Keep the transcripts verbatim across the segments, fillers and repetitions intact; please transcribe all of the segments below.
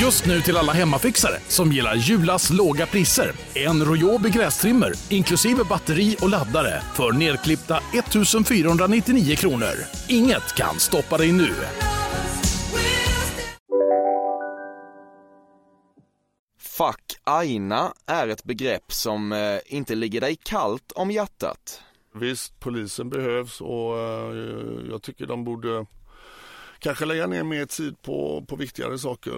Just nu till alla hemmafixare som gillar Julas låga priser. En royobi grästrimmer, inklusive batteri och laddare för nedklippta ettusenfyrahundranittionio kronor. Inget kan stoppa dig nu. Fuck Aina är ett begrepp som eh, inte ligger dig kallt om hjärtat. Visst, polisen behövs och eh, jag tycker de borde... Kanske lägga ner mer tid på, på viktigare saker.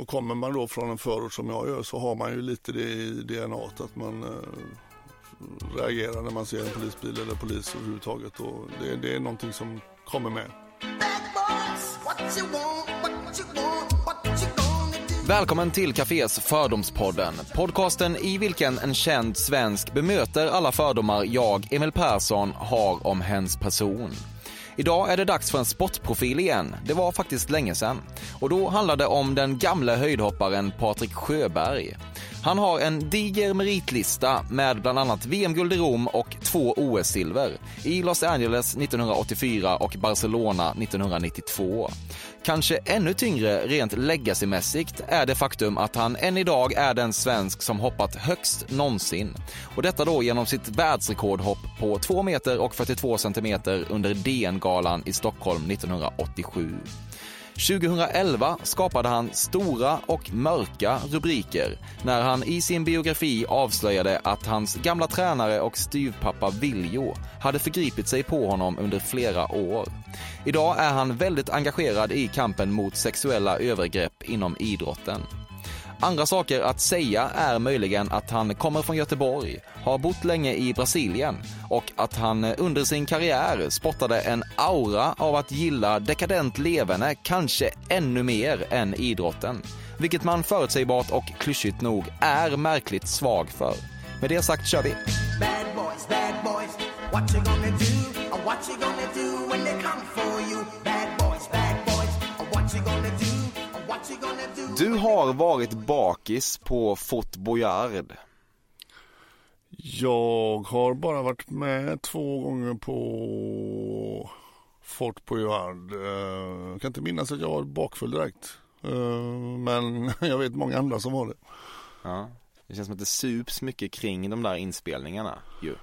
Och kommer man då från en förort som jag gör så har man ju lite det i D N A att man eh, reagerar när man ser en polisbil eller polis överhuvudtaget. Och det, det är någonting som kommer med. Välkommen till Cafés Fördomspodden. Podcasten i vilken en känd svensk bemöter alla fördomar jag, Emil Persson, har om hens person. Idag är det dags för en sportprofil igen. Det var faktiskt länge sedan. Och då handlade det om den gamla höjdhopparen Patrik Sjöberg. Han har en diger meritlista med bland annat V M-guld i Rom och två O S-silver i Los Angeles nittonhundraåttiofyra och Barcelona nittonhundranittiotvå. Kanske ännu tyngre rent legacymässigt är det faktum att han än idag är den svensk som hoppat högst någonsin. Och detta då genom sitt världsrekordhopp på två meter och fyrtiotvå centimeter under D N-galan i Stockholm nittonhundraåttiosju. tjugohundraelva skapade han stora och mörka rubriker när han i sin biografi avslöjade att hans gamla tränare och styvpappa Viljo hade förgripit sig på honom under flera år. Idag är han väldigt engagerad i kampen mot sexuella övergrepp inom idrotten. Andra saker att säga är möjligen att han kommer från Göteborg, har bott länge i Brasilien och att han under sin karriär spottade en aura av att gilla dekadent leverne kanske ännu mer än idrotten. Vilket man förutsägbart och klyschigt nog är märkligt svag för. Med det sagt kör vi! Bad boys, bad boys, what you gonna do? What you gonna do when they come for you? Bad boys, bad boys, what you gonna do? Du har varit bakis på Fort Bojard. Jag har bara varit med två gånger på Fort Bojard. Jag kan inte minnas att jag var bakfull direkt. Men jag vet många andra som var det. Ja, det känns som att det sups mycket kring de där inspelningarna ju.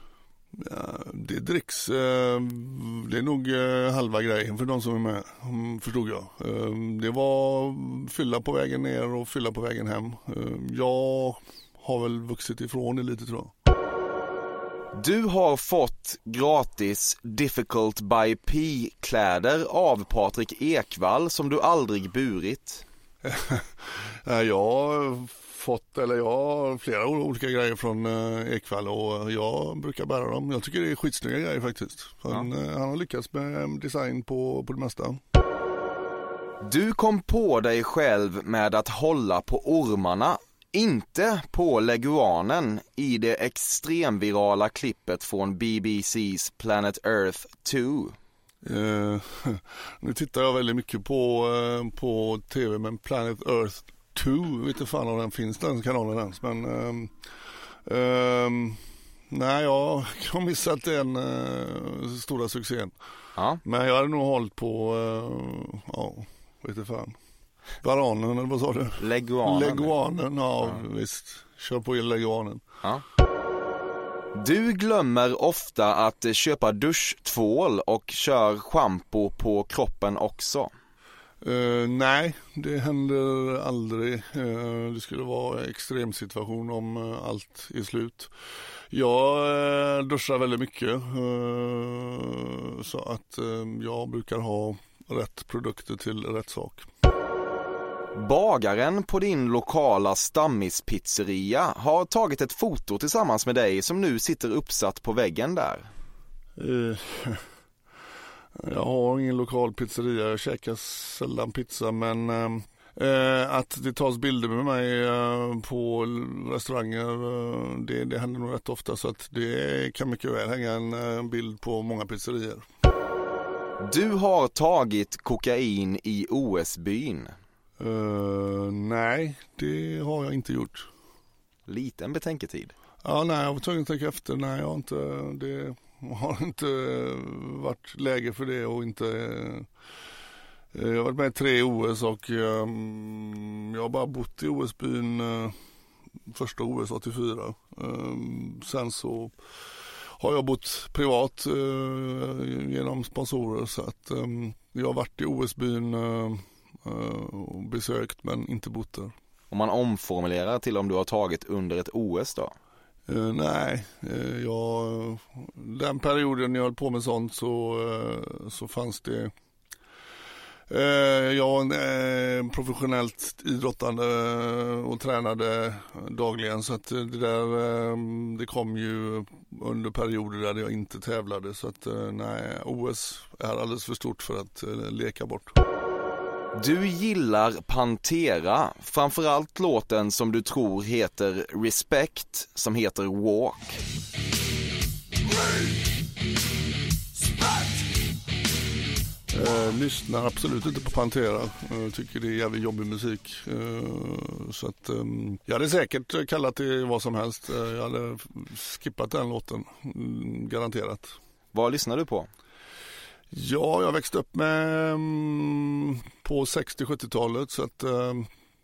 Ja, det dricks. Det är nog halva grejen för de som är med, förstod jag. Det var fylla på vägen ner och fylla på vägen hem. Jag har väl vuxit ifrån det lite, tror jag. Du har fått gratis Difficult by P-kläder av Patrik Ekvall som du aldrig burit. Jag... Fått, eller jag har flera olika grejer från eh, Ekvall och jag brukar bära dem. Jag tycker det är skitsnygga grejer faktiskt. Han, ja. eh, han har lyckats med design på, på det mesta. Du kom på dig själv med att hålla på ormarna, inte på leguanen, i det extremvirala klippet från B B C:s Planet Earth två. Eh, nu tittar jag väldigt mycket på, eh, på tv, men Planet Earth två, vet inte fan om den finns, den kanalen ens, men um, um, nej, jag har missat den uh, stora succén. Ja. Men jag hade nog hållit på uh, ja, vet inte fan. Varanen, eller vad sa du? Leguanen. Leguanen, ja, ja. Visst. Kör på i leguanen. Ja. Du glömmer ofta att köpa duschtvål och kör shampoo på kroppen också. Uh, nej, det händer aldrig. Uh, det skulle vara extrem situation om uh, allt är slut. Jag uh, duschar väldigt mycket uh, så att uh, jag brukar ha rätt produkter till rätt sak. Bagaren på din lokala stammispizzeria har tagit ett foto tillsammans med dig som nu sitter uppsatt på väggen där. Uh. Jag har ingen lokal pizzeria, jag käkar sällan pizza, men eh, att det tas bilder med mig eh, på restauranger, eh, det, det händer nog rätt ofta, så att det kan mycket väl hänga en eh, bild på många pizzerier. Du har tagit kokain i O S-byn. Uh, nej, det har jag inte gjort. Liten betänketid. Ja, nej, jag var tvungen att tänka efter. Nej, jag har inte, det har inte varit läge för det och inte... Jag har varit med i tre O S och um, jag har bara bott i O S-byn uh, första O S åttiofyra. Um, sen så har jag bott privat uh, genom sponsorer så att um, jag har varit i O S-byn uh, uh, och besökt men inte bott där. Om man omformulerar till om du har tagit under ett O S då? Uh, nej, uh, jag, den perioden jag höll på med sånt så, uh, så fanns det... Jag var en professionellt idrottande och tränade dagligen så att det där det kom ju under perioder där jag inte tävlade så att nej, O S är alldeles för stort för att leka bort. Du gillar Pantera, framförallt låten som du tror heter Respect som heter Walk. Eh, lyssnar absolut inte på Pantera. Eh, tycker det är jävligt jobbig musik. Eh, så att, eh, jag hade säkert kallat det vad som helst. Eh, jag hade skippat den låten. Mm, garanterat. Vad lyssnar du på? Ja, jag växte upp med mm, på sextio-sjuttiotalet. Så att eh,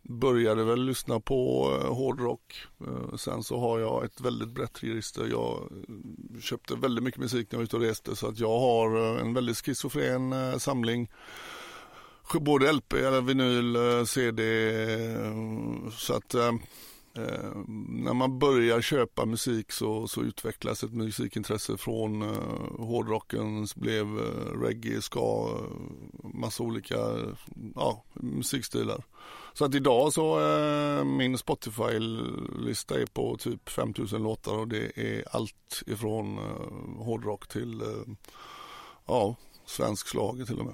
började väl lyssna på eh, hårdrock. Eh, sen så har jag ett väldigt brett register. Jag köpte väldigt mycket musik när jag var ute och reste så att jag har en väldigt schizofren eh, samling. Både L P eller vinyl, eh, C D. Eh, så att eh, när man börjar köpa musik så, så utvecklas ett musikintresse från eh, hårdrocken. Blev eh, reggae, ska, massa olika ja, musikstilar. Så att idag så eh, min Spotify-lista är på typ fem tusen låtar och det är allt ifrån eh, hårdrock till eh, ja, svensk slager till och med.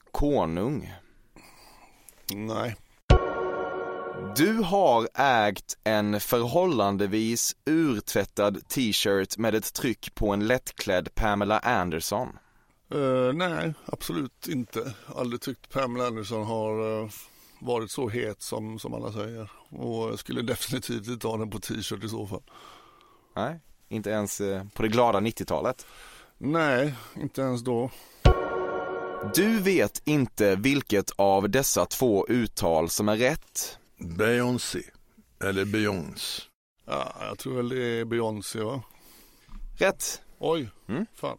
konung. Nej. Du har ägt en förhållandevis urtvättad t-shirt med ett tryck på en lättklädd Pamela Anderson. Uh, nej, absolut inte. Aldrig tyckt Pamela Anderson har uh, varit så het som, som alla säger. Och skulle definitivt inte ha den på t-shirt i så fall. Nej, inte ens uh, på det glada nittiotalet. Nej, inte ens då. Du vet inte vilket av dessa två uttal som är rätt. Beyoncé eller Beyoncé. Ja, jag tror väl det är Beyoncé, va? Rätt. Oj, mm. fan.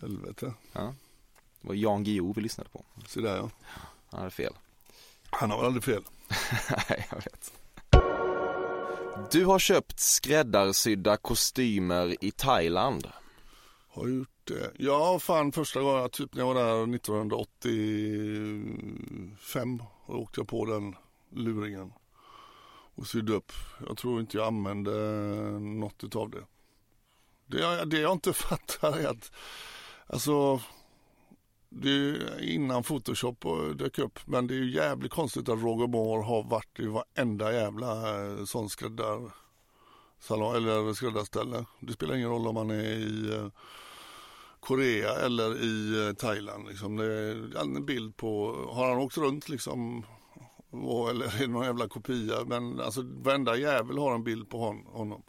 Helvete. Ja. Det var Jean Guillaume vi lyssnade på. Så där, ja. Han hade fel. Han har aldrig fel. Nej, jag vet. Du har köpt skräddarsydda kostymer i Thailand. Har gjort det. Ja, fan, första gången typ när jag var där nittonhundraåttiofem och åkte jag på den luringen och sydde upp. Jag tror inte jag använde något utav det. Det jag, det jag inte fattar är att alltså det innan Photoshop dök upp, men det är ju jävligt konstigt att Roger Moore har varit i varenda jävla sån skräddar salong eller skräddarställe. Det spelar ingen roll om man är i Korea eller i Thailand. Liksom. Det är en bild på... Har han åkt runt liksom? Eller är det någon jävla kopia? Men alltså, varenda jävel har en bild på hon, honom.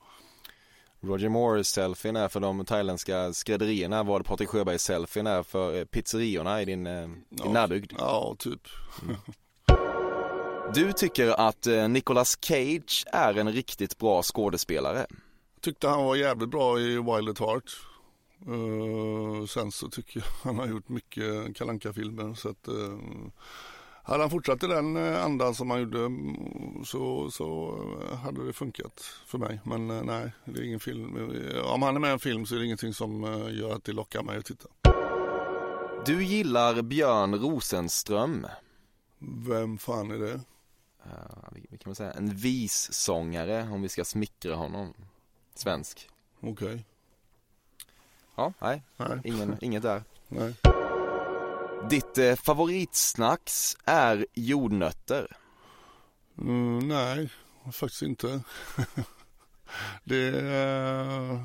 Roger Moores selfien är för de thailändska skrädderierna, vad Patrik Sjöbergs selfien är för pizzeriorna i din, din ja, närbygd. Ja, typ. Mm. Du tycker att Nicolas Cage är en riktigt bra skådespelare. Jag tyckte han var jävligt bra i Wild at Heart. Uh, sen så tycker jag han har gjort mycket Kalle Anka-filmer, så att uh, hade han fortsatt i den andan som han gjorde så, så hade det funkat för mig. Men uh, nej, det är ingen film. Om han är med i en film så är det ingenting som gör att det lockar mig att titta. Du gillar Björn Rosenström. Vem fan är det? Uh, kan man säga? En vissångare, om vi ska smickra honom. Svensk. Okej. Okay. Ja, nej. nej. Ingen, inget där. Nej. Ditt eh, favoritsnacks är jordnötter? Mm, nej, faktiskt inte. Det är... Eh...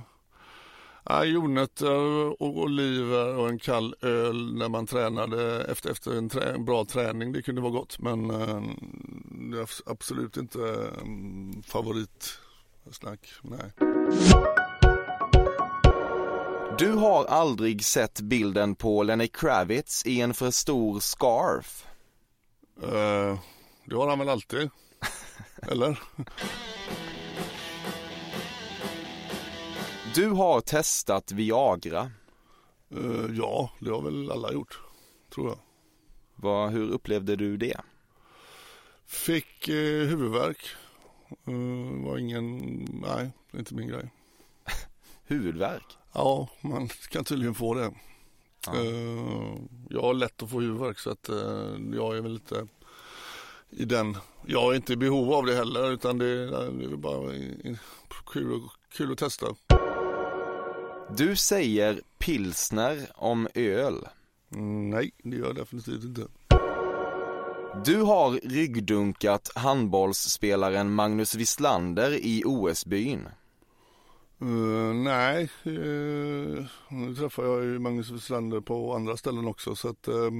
Ja, jordnötter och oliver och en kall öl när man tränade efter, efter en, trä, en bra träning, det kunde vara gott, men det är absolut inte favoritsnack, nej. Du har aldrig sett bilden på Lenny Kravitz i en för stor scarf? Uh, det har han väl alltid, eller? Du har testat Viagra. Uh, ja, det har väl alla gjort, tror jag. Va, hur upplevde du det? Fick uh, huvudvärk. Uh, var ingen... Nej, det är inte min grej. Huvudvärk? Ja, man kan tydligen få det. Ah. Uh, jag har lätt att få huvudvärk, så att, uh, jag är väl lite... I den. Jag är inte i behov av det heller, utan det är, det är bara kul, kul att testa. Du säger pilsner om öl. Nej, det gör jag definitivt inte. Du har ryggdunkat handbollsspelaren Magnus Wislander i O S-byn. Uh, nej, uh, nu träffar jag ju Magnus Wislander på andra ställen också, så att, uh,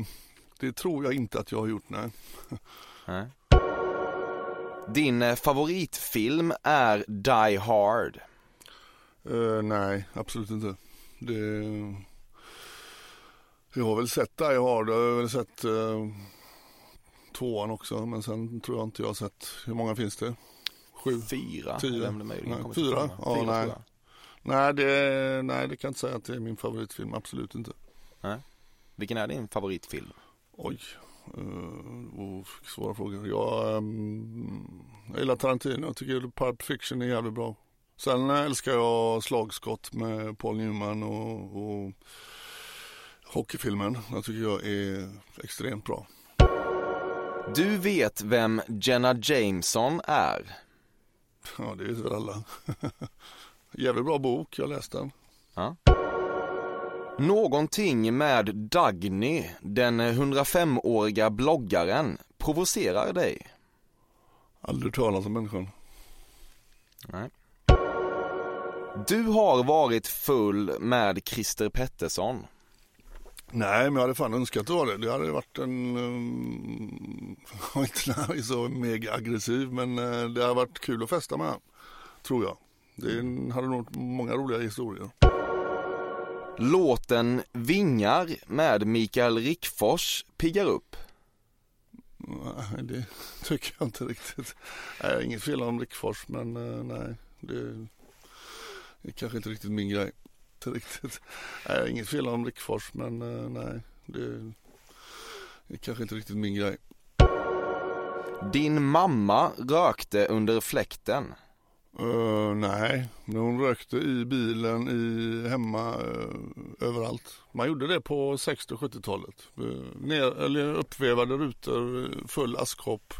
det tror jag inte att jag har gjort, nej. Nej. Din favoritfilm är Die Hard. Uh, nej, absolut inte. Det... Jag har väl sett Die Hard, jag har väl sett uh, tvåan också, men sen tror jag inte jag har sett. Hur många finns det? Sju? Fyra? Tio? Mig, nej, fyra? Ja, fyra nej. Nej, det, nej, det kan inte säga att det är min favoritfilm, absolut inte. Nej. Vilken är din favoritfilm? Oj, Uh, svåra frågor. Jag, um, jag gillar Tarantino. Jag tycker Pulp Fiction är jävligt bra. Sen älskar jag slagskott med Paul Newman och, och hockeyfilmen. Jag tycker jag är extremt bra. Du vet vem Jenna Jameson är? Ja, det vet väl alla. Jävligt bra bok, jag läste den. Ja. Någonting med Dagny, den hundrafemåriga bloggaren, provocerar dig. Aldrig talat om människan. Nej. Du har varit full med Christer Pettersson. Nej, men jag hade fan önskat att vara det. Det hade varit en... Um, jag är inte så mega aggressiv, men det har varit kul att festa med, tror jag. Det hade nog många roliga historier. Låten Vingar med Mikael Rickfors piggar upp. Nej, det tycker jag inte riktigt. Nej, inget fel om Rickfors, men nej, det är kanske inte riktigt min grej. Inte riktigt. Nej, inget fel om Rickfors, men nej, det är kanske inte riktigt min grej. Din mamma rökte under fläkten. Uh, nej, men hon rökte i bilen, i hemma, uh, överallt. Man gjorde det på sextio- och sjuttiotalet. Uh, ner, eller uppvevade rutor, full askkopp,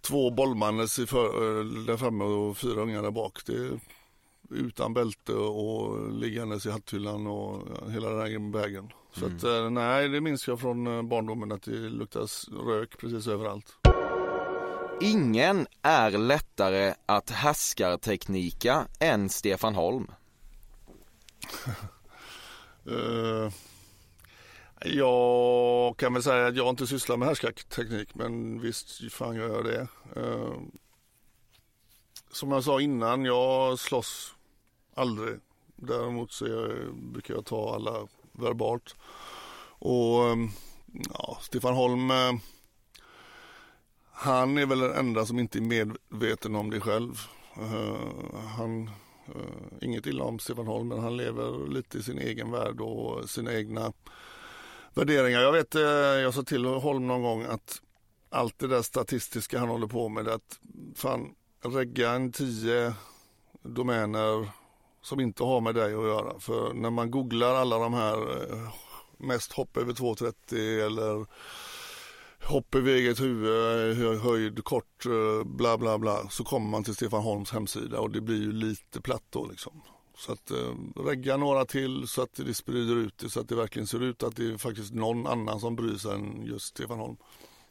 två bollmannes i för, uh, där framme och fyra ungar där bak. Det, utan bälte och liggandes i hatthyllan och ja, hela den här vägen. Så mm. att, uh, nej, det minns jag från barndomen att det luktas rök precis överallt. Ingen är lättare att härskarteknika än Stefan Holm. uh, jag kan väl säga att jag inte sysslar med härskarteknik, men visst fan jag gör det. Uh, som jag sa innan, jag slåss Aldrig. Däremot så jag, brukar jag ta alla verbalt. Och ja, Stefan Holm, han är väl den enda som inte är medveten om det själv. Han, inget illa om Stefan Holm, men han lever lite i sin egen värld och sina egna värderingar. Jag vet, jag sa till Holm någon gång att allt det där statistiska han håller på med, att fan, regga en tio domäner som inte har med dig att göra. För när man googlar alla de här, mest hopp över två trettio eller hopp över eget huvud, höjd, kort, bla bla bla, så kommer man till Stefan Holms hemsida och det blir ju lite platt då liksom. Så att eh, regga några till så att det sprider ut det, så att det verkligen ser ut att det är faktiskt någon annan som bryr sig än just Stefan Holm.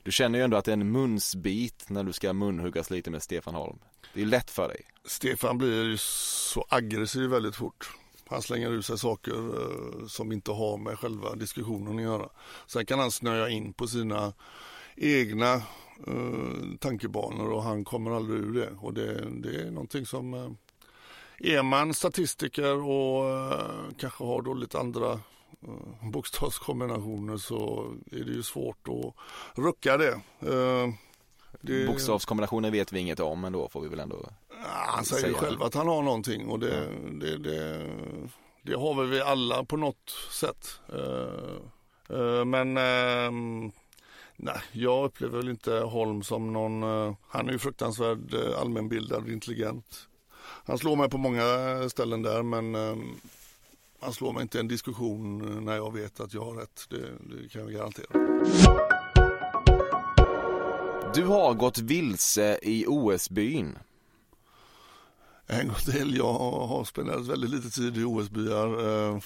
Du känner ju ändå att det är en munsbit när du ska munhuggas lite med Stefan Holm. Det är lätt för dig. Stefan blir ju så aggressiv väldigt fort. Han slänger ut sig saker eh, som inte har med själva diskussionen att göra. Sen kan han snöja in på sina egna eh, tankebanor och han kommer aldrig ur det. Och det, det är någonting som... Eh, är man statistiker och eh, kanske har då lite andra eh, bokstavskombinationer, så är det ju svårt att rucka det. Eh, det... Bokstavskombinationer vet vi inget om, men då får vi väl ändå... Han säger ju själv att han har någonting, och det, mm. det, det, det har väl vi alla på något sätt. Eh, eh, men eh, nej, jag upplever väl inte Holm som någon... Eh, han är ju fruktansvärd eh, allmänbildad och intelligent. Han slår mig på många ställen där, men eh, han slår mig inte i en diskussion när jag vet att jag har rätt. Det, det kan jag garantera. Du har gått vilse i O S-byn. En gång till, jag har spenderat väldigt lite tid i O S-byar. Eh,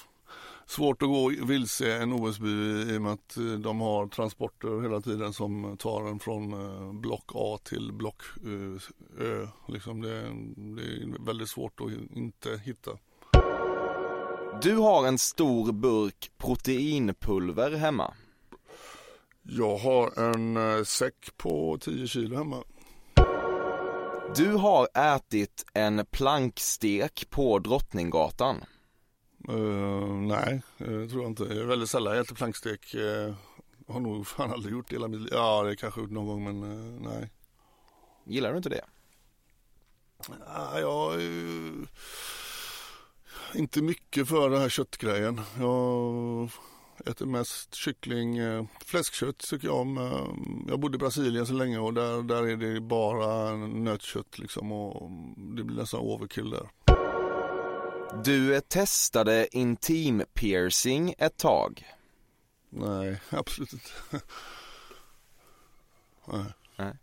svårt att gå vilse en O S-by i och med att de har transporter hela tiden som tar en från eh, block A till block eh, Ö. Liksom det, det är väldigt svårt att inte hitta. Du har en stor burk proteinpulver hemma. Jag har en eh, säck på tio kilo hemma. Du har ätit en plankstek på Drottninggatan. Uh, nej, det tror jag inte. Jag är väldigt sällan jag äter plankstek. Jag har nog fan aldrig gjort det hela mitt liv. Ja, det kanske gjort någon gång, men uh, nej. Gillar du inte det? Nej, jag är ju inte mycket för den här köttgrejen. Jag äter mest kyckling. Fläskkött tycker jag om. Jag bodde i Brasilien så länge, och där, där är det bara nötkött liksom, och det blir nästan overkill där. Du testade intim piercing ett tag. Nej, absolut inte. Nej. Nej.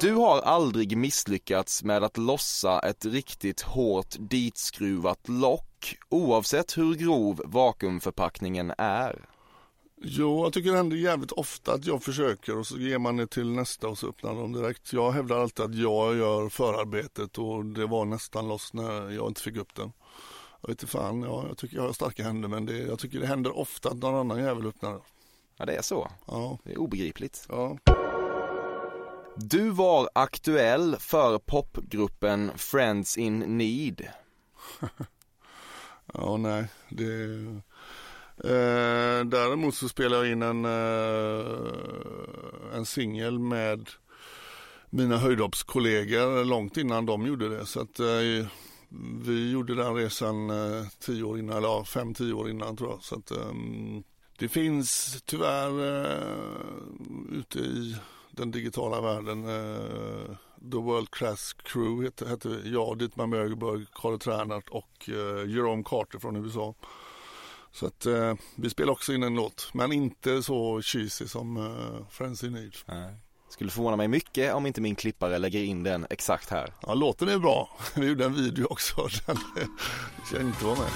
Du har aldrig misslyckats med att lossa ett riktigt hårt ditskruvat lock, oavsett hur grov vakuumförpackningen är. Jo, jag tycker det händer jävligt ofta att jag försöker och så ger man det till nästa och så öppnar de direkt. Jag hävdar alltid att jag gör förarbetet och det var nästan loss när jag inte fick upp den. Jag vet inte fan, ja, jag tycker jag har starka händer, men det, jag tycker det händer ofta att någon annan jävel öppnar den. Ja, det är så. Ja. Det är obegripligt. Ja. Du var aktuell för popgruppen Friends in Need. Ja, nej. Det... Eh, däremot så spelar jag in en, eh, en singel med mina höjdhoppskollegor långt innan de gjorde det. Så att, eh, vi gjorde den resan eh, tio år innan, eller ja, fem, tio år innan tror jag. Så att, eh, det finns tyvärr eh, ute i den digitala världen. Eh, The World Class Crew heter, heter jag, Dietmar Mögerberg, Karl Tränart och eh, Jerome Carter från U S A. Så att eh, vi spelar också in en låt, men inte så cheesy som eh, Friends in Need. Nej. Skulle förvåna mig mycket om inte min klippare lägger in den exakt här. Ja, låten är bra. Vi gjorde en video också. Den ska inte vara med.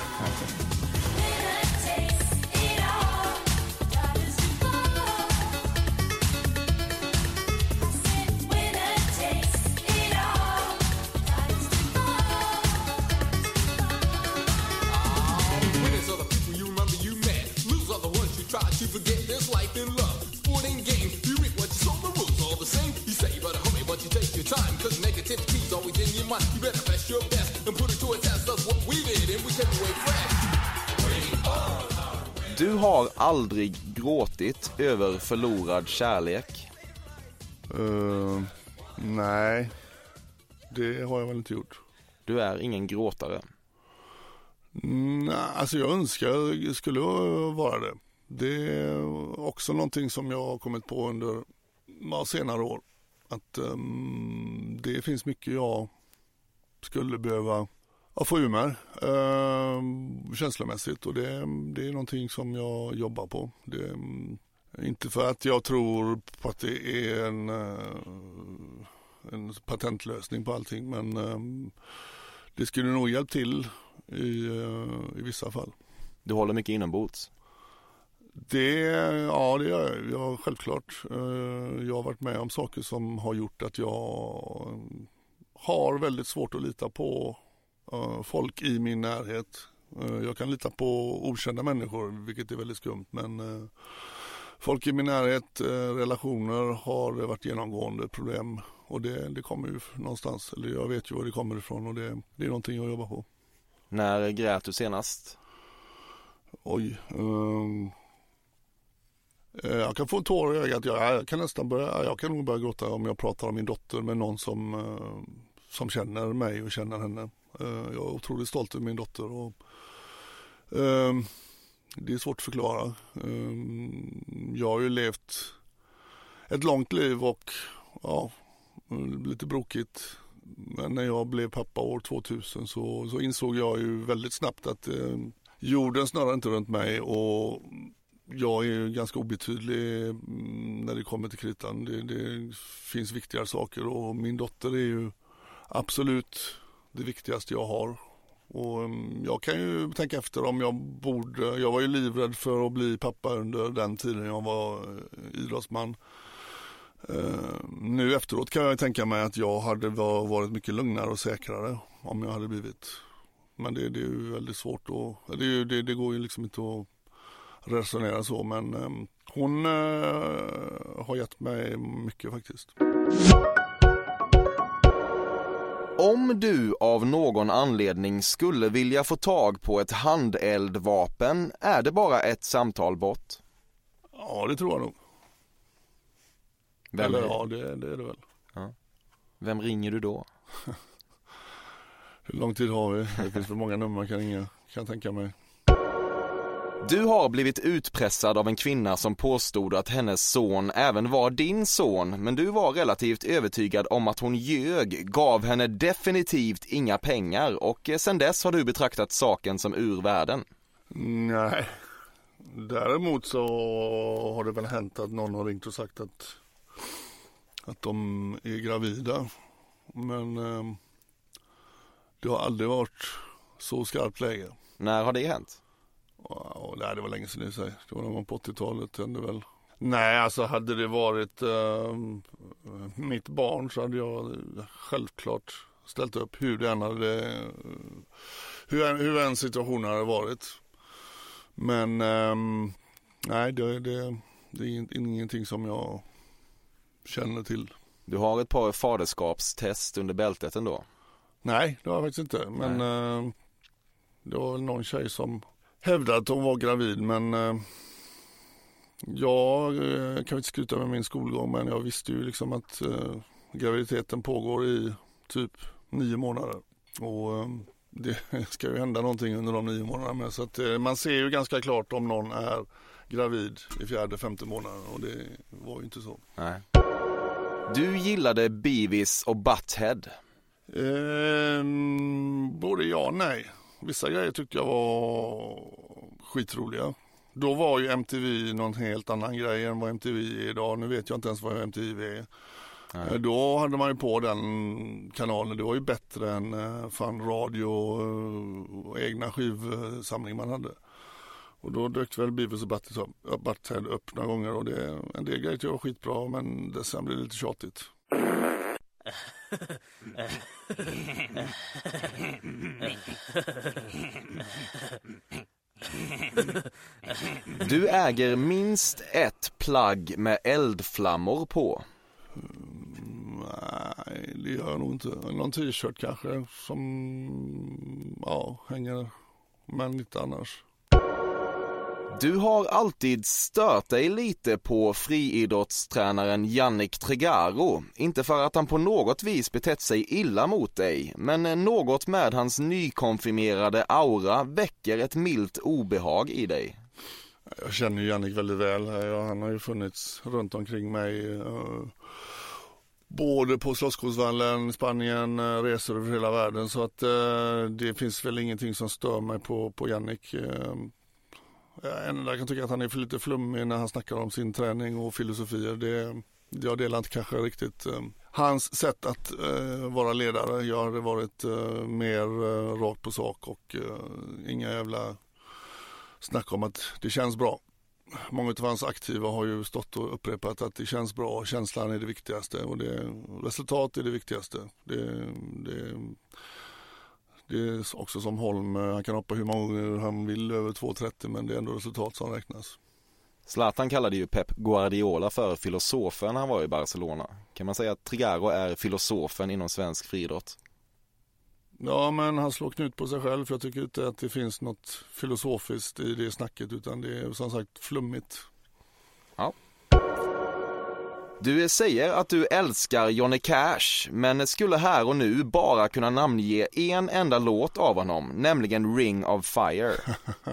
Time, cause negativity is always in your mind. You better best your best and put it to a test. Du har aldrig gråtit över förlorad kärlek? Uh, nej, det har jag väl inte gjort. Du är ingen gråtare? Mm, alltså jag önskar jag skulle vara det. Det är också någonting som jag har kommit på under senare år. Att um, det finns mycket jag skulle behöva att få ur mig uh, känslomässigt. Och det, det är någonting som jag jobbar på. Det, inte för att jag tror på att det är en, en patentlösning på allting. Men um, det skulle nog hjälpa till i, uh, i vissa fall. Du håller mycket inombords. Det, ja, det gör jag. jag. Självklart. Jag har varit med om saker som har gjort att jag har väldigt svårt att lita på folk i min närhet. Jag kan lita på okända människor, vilket är väldigt skumt. Men folk i min närhet, relationer, har varit genomgående problem. Och det, det kommer ju någonstans. Eller jag vet ju var det kommer ifrån och det, det är någonting jag jobbar på. När grät du senast? Oj... Um... Jag kan få en tår i ögat. Jag kan nästan börja, jag kan nog börja gråta om jag pratar om min dotter med någon som, som känner mig och känner henne. Jag är otroligt stolt över min dotter. Och, um, det är svårt att förklara. Um, jag har ju levt ett långt liv och ja, lite brokigt. Men när jag blev pappa år tvåtusen så, så insåg jag ju väldigt snabbt att um, jorden snurrar inte runt mig och... Jag är ju ganska obetydlig när det kommer till kritan. Det, det finns viktigare saker och min dotter är ju absolut det viktigaste jag har. Och jag kan ju tänka efter om jag borde... Jag var ju livrädd för att bli pappa under den tiden jag var idrottsman. Nu efteråt kan jag tänka mig att jag hade varit mycket lugnare och säkrare om jag hade blivit. Men det, det är ju väldigt svårt att... Det, det, det går ju liksom inte att... resonera så, men eh, hon eh, har gett mig mycket faktiskt. Om du av någon anledning skulle vilja få tag på ett handeldvapen, är det bara ett samtal bort? Ja, det tror jag nog. Vem Eller, ja, det, det är det väl. Ja. Vem ringer du då? Hur lång tid har vi? Det finns för många nummer kan ringa, kan tänka mig. Du har blivit utpressad av en kvinna som påstod att hennes son även var din son, men du var relativt övertygad om att hon ljög, gav henne definitivt inga pengar och sen dess har du betraktat saken som ur världen. Nej, däremot så har det väl hänt att någon har ringt och sagt att, att de är gravida, men eh, det har aldrig varit så skarpt läge. När har det hänt? Wow, det var länge sedan i sig. Det var någon på åttiotalet hände väl. Nej, alltså hade det varit eh, mitt barn så hade jag självklart ställt upp hur den hade, hur, hur en situation hade varit. Men eh, nej, det, det, det är ingenting som jag känner till. Du har ett par faderskapstest under bältet ändå? Nej, det har jag faktiskt inte. Men eh, det var någon tjej som... hävdade att hon var gravid, men eh, jag eh, kan inte skryta med min skolgång, men jag visste ju liksom att eh, graviditeten pågår i typ nio månader. Och eh, det ska ju hända någonting under de nio månaderna. Men, så att, eh, man ser ju ganska klart om någon är gravid i fjärde, femte månaden och det var ju inte så. Nej. Du gillade Beavis och Butthead? Eh, både ja och nej. Vissa grejer tyckte jag var skitroliga. Då var ju M T V någon helt annan grej än vad M T V är idag. Nu vet jag inte ens vad M T V är. Nej. Då hade man ju på den kanalen. Det var ju bättre än fan radio och egna skivsamling man hade. Och då dök väl Beavis och Butthead upp några gånger. Och det, en del grejer jag var skitbra, men det sen blev lite tjatigt. Du äger minst ett plagg med eldflammor på. Mm, nej, det gör jag nog inte. Någon t-shirt kanske som ja, hänger, men inte annars. Du har alltid stört dig lite på friidrottstränaren Jannik Tregaro. Inte för att han på något vis betett sig illa mot dig, men något med hans nykonfirmerade aura väcker ett milt obehag i dig. Jag känner Jannik väldigt väl. Han har ju funnits runt omkring mig. Både på Slottsskogsvallen, Spanien, resor över hela världen. Så att det finns väl ingenting som stör mig på, på Jannik. Jag kan tycka att han är för lite flummig när han snackar om sin träning och filosofier. Det, jag delar inte kanske riktigt hans sätt att uh, vara ledare. Jag har varit uh, mer uh, rakt på sak och uh, inga jävla snack om att det känns bra. Många av hans aktiva har ju stått och upprepat att det känns bra. Känslan är det viktigaste och det, resultat är det viktigaste. Det, det, Det är också som Holm, han kan hoppa hur många gånger han vill över två trettio, men det är ändå resultat som räknas. Zlatan kallade ju Pep Guardiola för filosofen när han var i Barcelona. Kan man säga att Tregaro är filosofen inom svensk friidrott? Ja, men han slår knut på sig själv, för jag tycker inte att det finns något filosofiskt i det snacket, utan det är som sagt flummigt. Ja. Du säger att du älskar Johnny Cash, men skulle här och nu bara kunna namnge en enda låt av honom, nämligen Ring of Fire.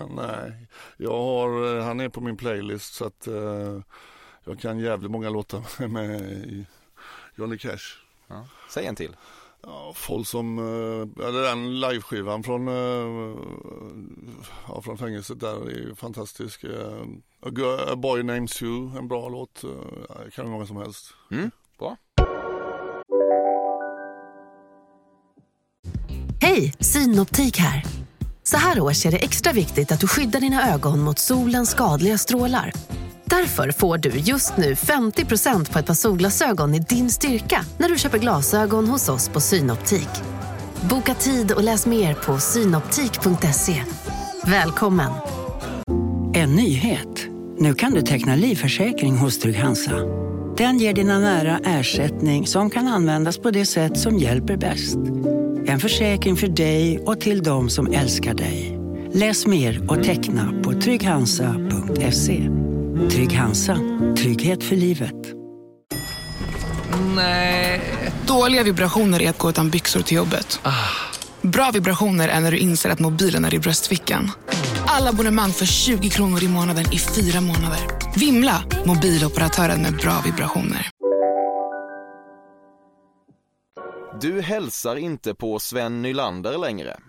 Nej, jag har, han är på min playlist, så att uh, jag kan jävligt många låtar med Johnny Cash. Ja, säg en till. Ja, folk som, uh, ja, den liveskivan från, uh, ja, från fängelset där är ju fantastisk. Uh, A, girl, A Boy Named Sue, en bra låt. Det kan vara många som helst. Mm, bra. Hej, Synoptik här. Så här års är det extra viktigt att du skyddar dina ögon mot solens skadliga strålar. Därför får du just nu femtio procent på ett par solglasögon i din styrka när du köper glasögon hos oss på Synoptik. Boka tid och läs mer på synoptik punkt se. Välkommen! En nyhet. Nu kan du teckna livförsäkring hos Trygg Hansa. Den ger dina nära ersättning som kan användas på det sätt som hjälper bäst. En försäkring för dig och till de som älskar dig. Läs mer och teckna på trygg hansa punkt se. Trygg Hansa. Trygghet för livet. Nej. Dåliga vibrationer är att gå utan byxor till jobbet. Bra vibrationer är när du inser att mobilen är i bröstfickan. Alla abonnemang för tjugo kronor i månaden i fyra månader. Vimla, mobiloperatören med bra vibrationer. Du hälsar inte på Sven Nylander längre.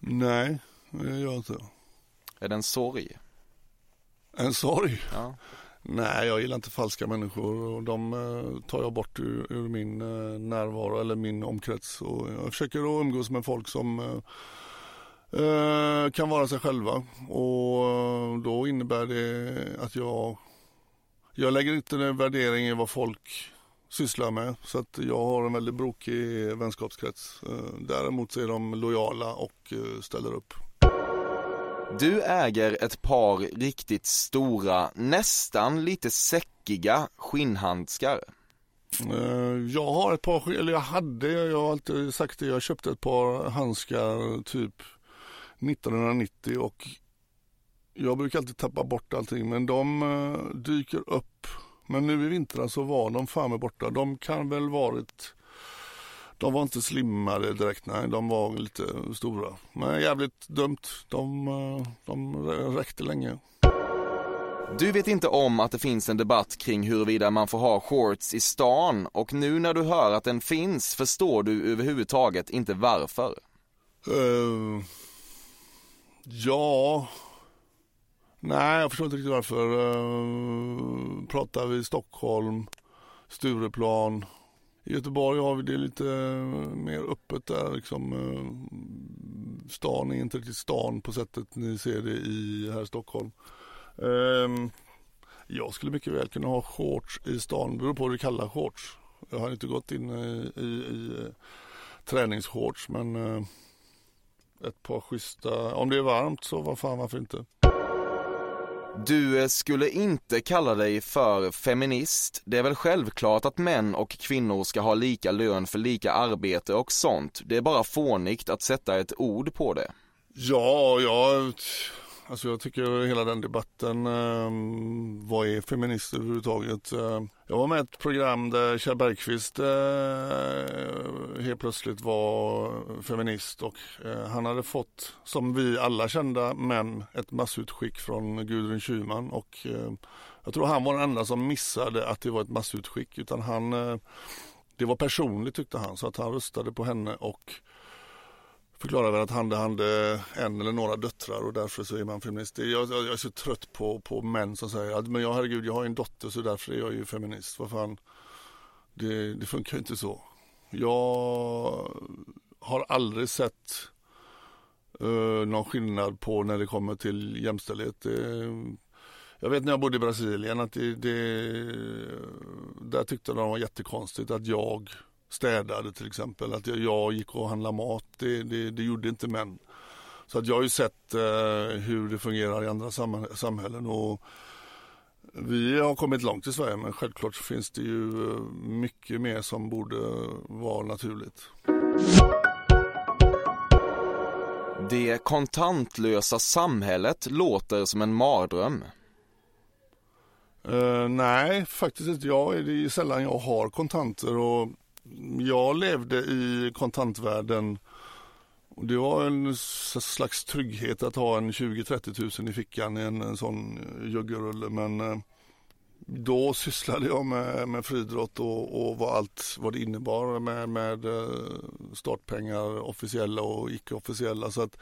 Nej, det gör jag inte. Är det en sorg? En sorg? Ja. Nej, jag gillar inte falska människor. Och de tar jag bort ur, ur min närvaro eller min omkrets. Och jag försöker då umgås med folk som... Uh, kan vara sig själva, och uh, då innebär det att jag jag lägger inte en värdering i vad folk sysslar med, så att jag har en väldigt brokig vänskapskrets. Uh, däremot så är de lojala och uh, ställer upp. Du äger ett par riktigt stora, nästan lite säckiga skinnhandskar. Jag har ett par, eller jag hade, jag har alltid sagt det, jag köpte ett par handskar typ nittonhundranittio, och jag brukar alltid tappa bort allting, men de dyker upp. Men nu i vintern så var de fan med borta. De kan väl varit, de var inte slimmade direkt, nej, de var lite stora. Men jävligt dumt, de, de räckte länge. Du vet inte om att det finns en debatt kring huruvida man får ha shorts i stan, och nu när du hör att den finns förstår du överhuvudtaget inte varför. Uh, ja. Nej, jag förstår inte riktigt varför. Uh, pratar vi Stockholm, Stureplan. I Göteborg har vi det lite mer öppet där. Liksom, uh, stan är inte riktigt stan på sättet ni ser det i här i Stockholm. Um, jag skulle mycket väl kunna ha shorts i stan. Det beror på hur du kallar shorts. Jag har inte gått in i, i, i träningsshorts, men uh, ett par schyssta. Om det är varmt så vad fan, varför inte? Du skulle inte kalla dig för feminist. Det är väl självklart att män och kvinnor ska ha lika lön för lika arbete och sånt. Det är bara fånigt att sätta ett ord på det. Ja, jag... Alltså jag tycker hela den debatten, eh, vad är feminist överhuvudtaget? Eh, jag var med i ett program där Kjell Bergqvist eh, helt plötsligt var feminist och eh, han hade fått, som vi alla kända män, ett massutskick från Gudrun Schyman och eh, jag tror han var den enda som missade att det var ett massutskick, utan han, eh, det var personligt tyckte han, så att han röstade på henne och förklarar väl att han hade en eller några döttrar och därför så är man feminist. Jag, jag, jag är så trött på, på män som säger att men jag, herregud, jag har en dotter så därför är jag ju feminist. Vad fan, det, det funkar ju inte så. Jag har aldrig sett uh, någon skillnad på när det kommer till jämställdhet. Det, jag vet när jag bodde i Brasilien att det, det, där tyckte de var jättekonstigt att jag städade till exempel, att jag, jag gick och handlade mat, det, det, det gjorde inte män. Så att jag har ju sett eh, hur det fungerar i andra sam- samhällen och vi har kommit långt i Sverige, men självklart finns det ju mycket mer som borde vara naturligt. Det kontantlösa samhället låter som en mardröm. Eh, nej, faktiskt inte jag. Det är ju sällan jag har kontanter och jag levde i kontantvärlden och det var en slags trygghet att ha en tjugo till trettio tusen i fickan i en, en sån juggerulle, men då sysslade jag med, med fridrott och, och vad allt vad det innebar med, med startpengar, officiella och icke-officiella, så att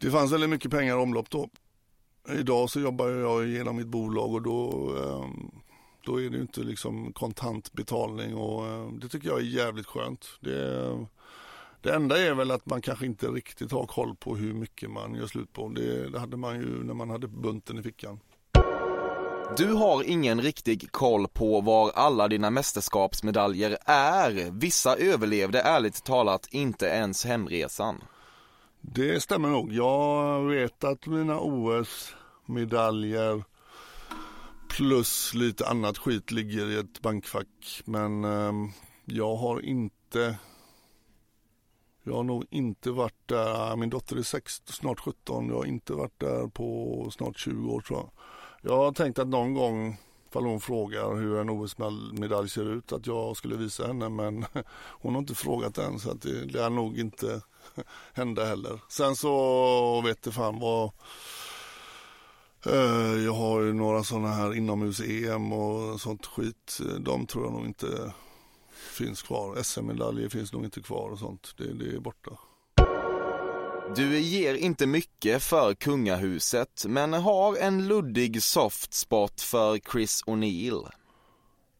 det fanns väldigt mycket pengar i omlopp då. Idag så jobbar jag genom mitt bolag och då Då är det ju inte liksom kontantbetalning och det tycker jag är jävligt skönt. Det, det enda är väl att man kanske inte riktigt har koll på hur mycket man gör slut på. Det, det hade man ju när man hade bunten i fickan. Du har ingen riktig koll på var alla dina mästerskapsmedaljer är. Vissa överlevde ärligt talat inte ens hemresan. Det stämmer nog. Jag vet att mina O S-medaljer plus lite annat skit ligger i ett bankfack. Men eh, jag har inte... Jag har nog inte varit där... Min dotter är sexton, snart sjutton. Jag har inte varit där på snart tjugo år, tror jag. Jag har tänkt att någon gång, ifall hon frågar hur en O S-medalj ser ut, att jag skulle visa henne. Men hon har inte frågat än, så att det lär nog inte hända heller. Sen så vet jag fan vad... Jag har ju några sådana här inomhus-E M och sånt skit. De tror jag nog inte finns kvar. S M-medaljer finns nog inte kvar och sånt. Det, det är borta. Du ger inte mycket för kungahuset, men har en luddig soft spot för Chris O'Neill.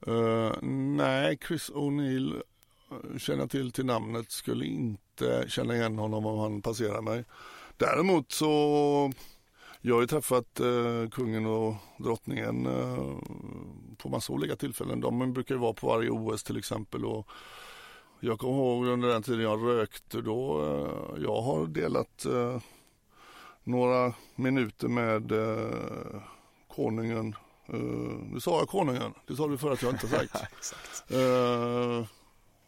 Uh, nej, Chris O'Neill, känner till till namnet, skulle inte känna igen honom om han passerar mig. Däremot så... Jag har ju träffat eh, kungen och drottningen eh, på massa olika tillfällen. De brukar ju vara på varje O S till exempel. Och jag kommer ihåg under den tiden jag rökte då. Eh, jag har delat eh, några minuter med eh, konungen. Eh, nu sa jag konungen. Det sa du för att jag inte sagt. eh,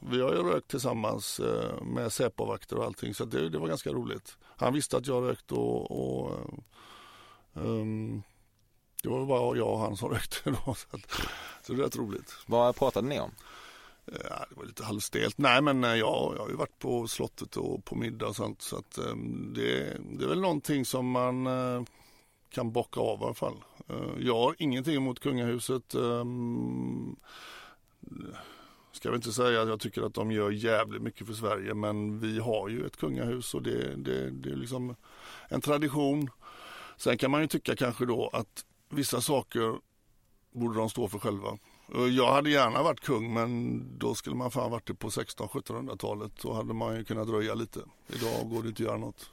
vi har ju rökt tillsammans eh, med säpovakter och allting. Så det, det var ganska roligt. Han visste att jag rökt och... och Um, det var bara jag och han som rökte då, så, att, så det är rätt roligt. Vad pratade ni om? Ja, det var lite halvstelt. Nej, men jag, jag har ju varit på slottet och på middag och sånt, så att um, det, det är väl någonting som man uh, kan bocka av i alla fall. Uh, jag har ingenting emot kungahuset. Um, ska vi inte säga att jag tycker att de gör jävligt mycket för Sverige, men vi har ju ett kungahus och det, det, det är liksom en tradition. Sen kan man ju tycka kanske då att vissa saker borde de stå för själva. Jag hade gärna varit kung, men då skulle man fan varit det på sexton-sjuttonhundratalet. Så hade man ju kunnat röja lite. Idag går det inte att göra något.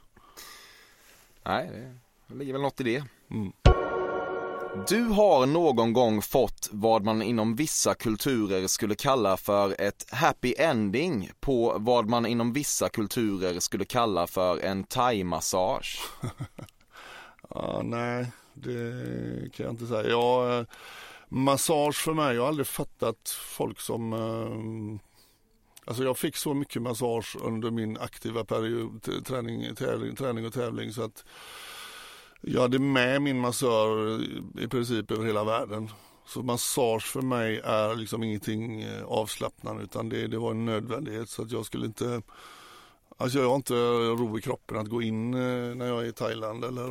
Nej, det ligger väl något i det. Mm. Du har någon gång fått vad man inom vissa kulturer skulle kalla för ett happy ending på vad man inom vissa kulturer skulle kalla för en thai-massage. Ah, nej, det kan jag inte säga. Ja, massage för mig, jag har aldrig fattat folk som... Eh, alltså jag fick så mycket massage under min aktiva period, träning, tävling, träning och tävling, så att Jag hade med min massör i princip över hela världen. Så massage för mig är liksom ingenting avslappnande, utan det, det var en nödvändighet. Så att jag skulle inte... Alltså jag har inte ro i kroppen att gå in när jag är i Thailand eller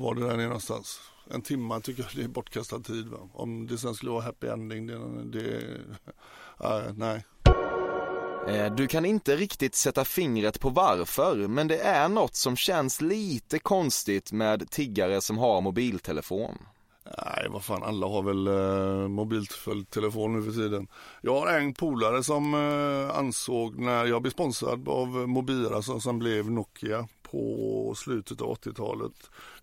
var det där nere någonstans. En timma tycker jag det är bortkastad tid. Va? Om det sen skulle vara happy ending, det... det äh, nej. Du kan inte riktigt sätta fingret på varför, men det är något som känns lite konstigt med tiggare som har mobiltelefon. Nej, vad fan, alla har väl eh, mobiltelefon nu för tiden. Jag har en polare som eh, ansåg när jag blev sponsrad av Mobira, alltså, som blev Nokia på slutet av åttiotalet,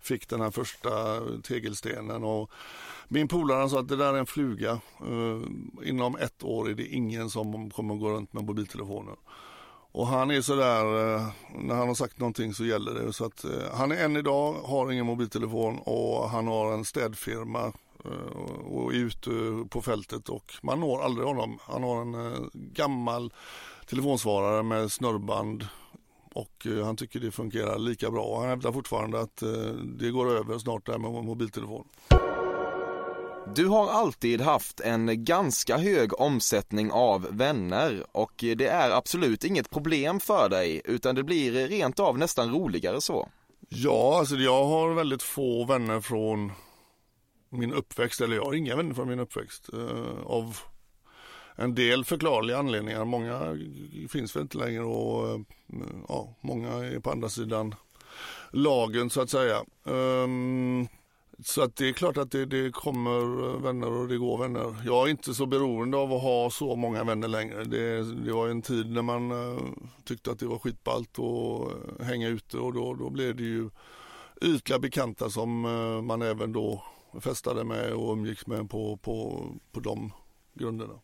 fick den här första tegelstenen. Och min polare sa att det där är en fluga. Eh, inom ett år är det ingen som kommer att gå runt med mobiltelefoner. Och han är sådär, när han har sagt någonting så gäller det. Så att han är än idag, har ingen mobiltelefon och han har en städfirma och är ute på fältet. Och man når aldrig honom. Han har en gammal telefonsvarare med snurrband och han tycker det fungerar lika bra. Han hävdar fortfarande att det går över snart där med mobiltelefon. Du har alltid haft en ganska hög omsättning av vänner och det är absolut inget problem för dig, utan det blir rent av nästan roligare så. Ja, alltså jag har väldigt få vänner från min uppväxt, eller jag har inga vänner från min uppväxt eh, av en del förklarliga anledningar. Många finns väl inte längre och eh, ja, många är på andra sidan lagen så att säga. Um, Så att det är klart att det, det kommer vänner och det går vänner. Jag är inte så beroende av att ha så många vänner längre. Det, det var en tid när man uh, tyckte att det var skitballt att uh, hänga ute. Och då, då blev det ju ytliga bekanta som uh, man även då festade med och umgicks med på, på, på de grunderna.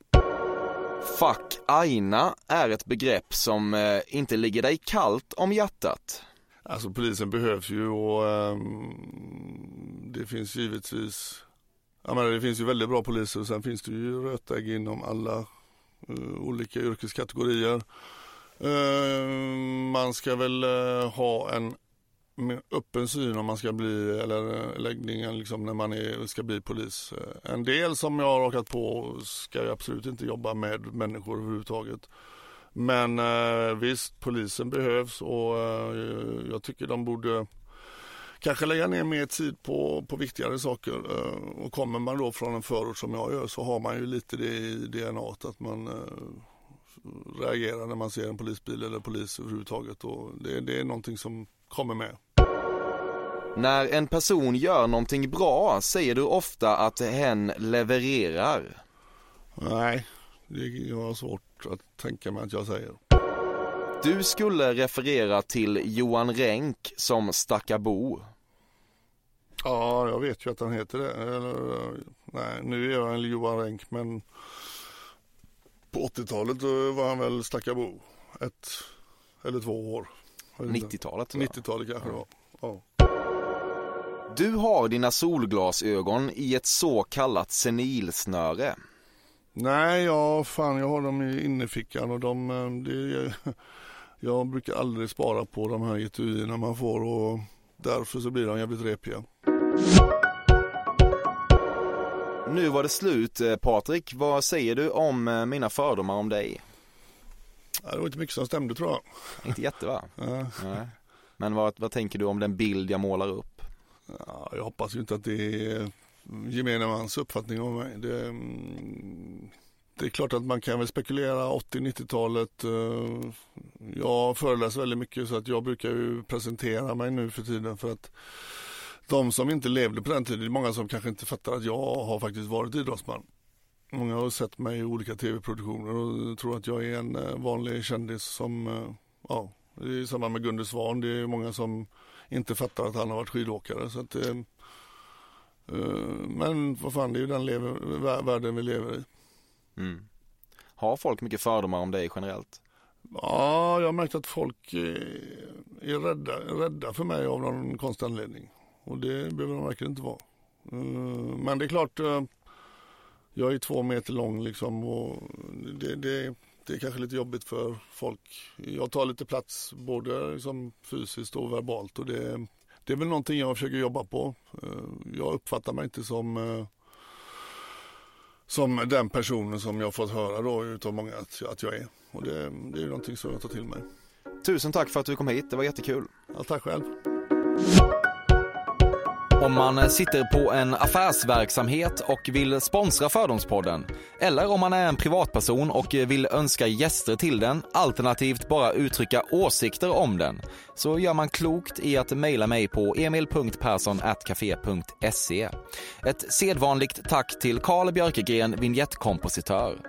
Fuck Aina är ett begrepp som uh, inte ligger dig kallt om hjärtat. Alltså polisen behövs ju och um, det finns givetvis, jag menar, det finns ju väldigt bra poliser och sen finns det ju rötägg inom alla uh, olika yrkeskategorier. Uh, man ska väl uh, ha en öppen syn om man ska bli, eller läggningen liksom när man är, ska bli polis. Uh, en del som jag har råkat på ska jag absolut inte jobba med människor överhuvudtaget. Men eh, visst, polisen behövs och eh, jag tycker de borde kanske lägga ner mer tid på, på viktigare saker. Eh, och kommer man då från en förort som jag gör så har man ju lite det i D N A att man eh, reagerar när man ser en polisbil eller polis överhuvudtaget. Och det, det är någonting som kommer med. När en person gör någonting bra säger du ofta att hen levererar. Nej, det är svårt att tänka mig att jag säger. Du skulle referera till Johan Renck som Stackabo. Ja, jag vet ju att han heter det. Eller, nej, nu är han Johan Renck, men på åttiotalet var han väl Stackabo. Ett eller två år. nittiotalet. nittiotalet kanske det var. Ja. Du har dina solglasögon i ett så kallat senilsnöre. Nej, ja, fan, jag har dem i innerfickan och de, det, jag brukar aldrig spara på de här etuierna man får och därför så blir de jävligt repiga. Nu var det slut, Patrik. Vad säger du om mina fördomar om dig? Ja, det var inte mycket som stämde, tror jag. Inte jätte, va? Ja. Nej. Men vad, vad tänker du om den bild jag målar upp? Ja, jag hoppas ju inte att det är... gemene mans uppfattning om mig. Det, det är klart att man kan väl spekulera åttio-nittiotalet. Jag föreläser väldigt mycket så att jag brukar ju presentera mig nu för tiden för att de som inte levde på den tiden, det är många som kanske inte fattar att jag har faktiskt varit idrottsman. Många har sett mig i olika tv-produktioner och tror att jag är en vanlig kändis som, ja, det är samma med Gunde Svan. Det är många som inte fattar att han har varit skidåkare så att men vad fan, det är ju den lever, världen vi lever i. Mm. Har folk mycket fördomar om dig generellt? Ja, jag har märkt att folk är rädda, rädda för mig av någon konstanledning. Och det behöver de verkligen inte vara. Men det är klart, jag är två meter lång liksom och det, det, det är kanske lite jobbigt för folk. Jag tar lite plats både liksom fysiskt och verbalt och det det är väl någonting jag försöker jobba på. Jag uppfattar mig inte som, som den personen som jag fått höra då utav många att, att jag är. Och det, det är någonting som jag tar till mig. Tusen tack för att du kom hit, det var jättekul. Ja, tack själv. Om man sitter på en affärsverksamhet och vill sponsra Fördomspodden, eller om man är en privatperson och vill önska gäster till den, alternativt bara uttrycka åsikter om den, så gör man klokt i att mejla mig på emil punkt persson snabel-a café punkt se. Ett sedvanligt tack till Carl Björkegren, vignettkompositör.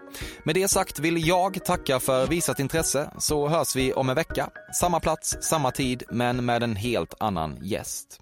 Med det sagt vill jag tacka för visat intresse, så hörs vi om en vecka. Samma plats, samma tid, men med en helt annan gäst.